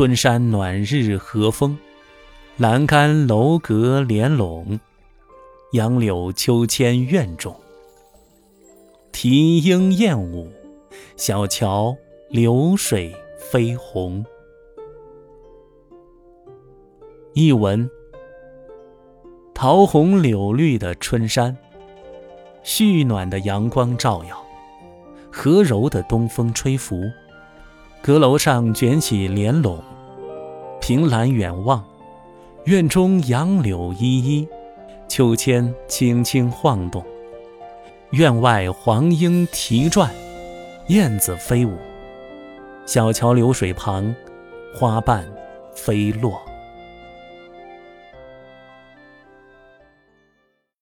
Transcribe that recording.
春山暖日和风，栏杆楼阁帘拢，杨柳秋千院中。啼莺燕舞，小桥流水飞红。译文：桃红柳绿的春山，煦暖的阳光照耀，和柔的东风吹拂，阁楼上卷起帘拢，凭栏远望，院中杨柳依依，秋千轻轻晃动，院外黄莺啼啭，燕子飞舞，小桥流水旁，花瓣飞落。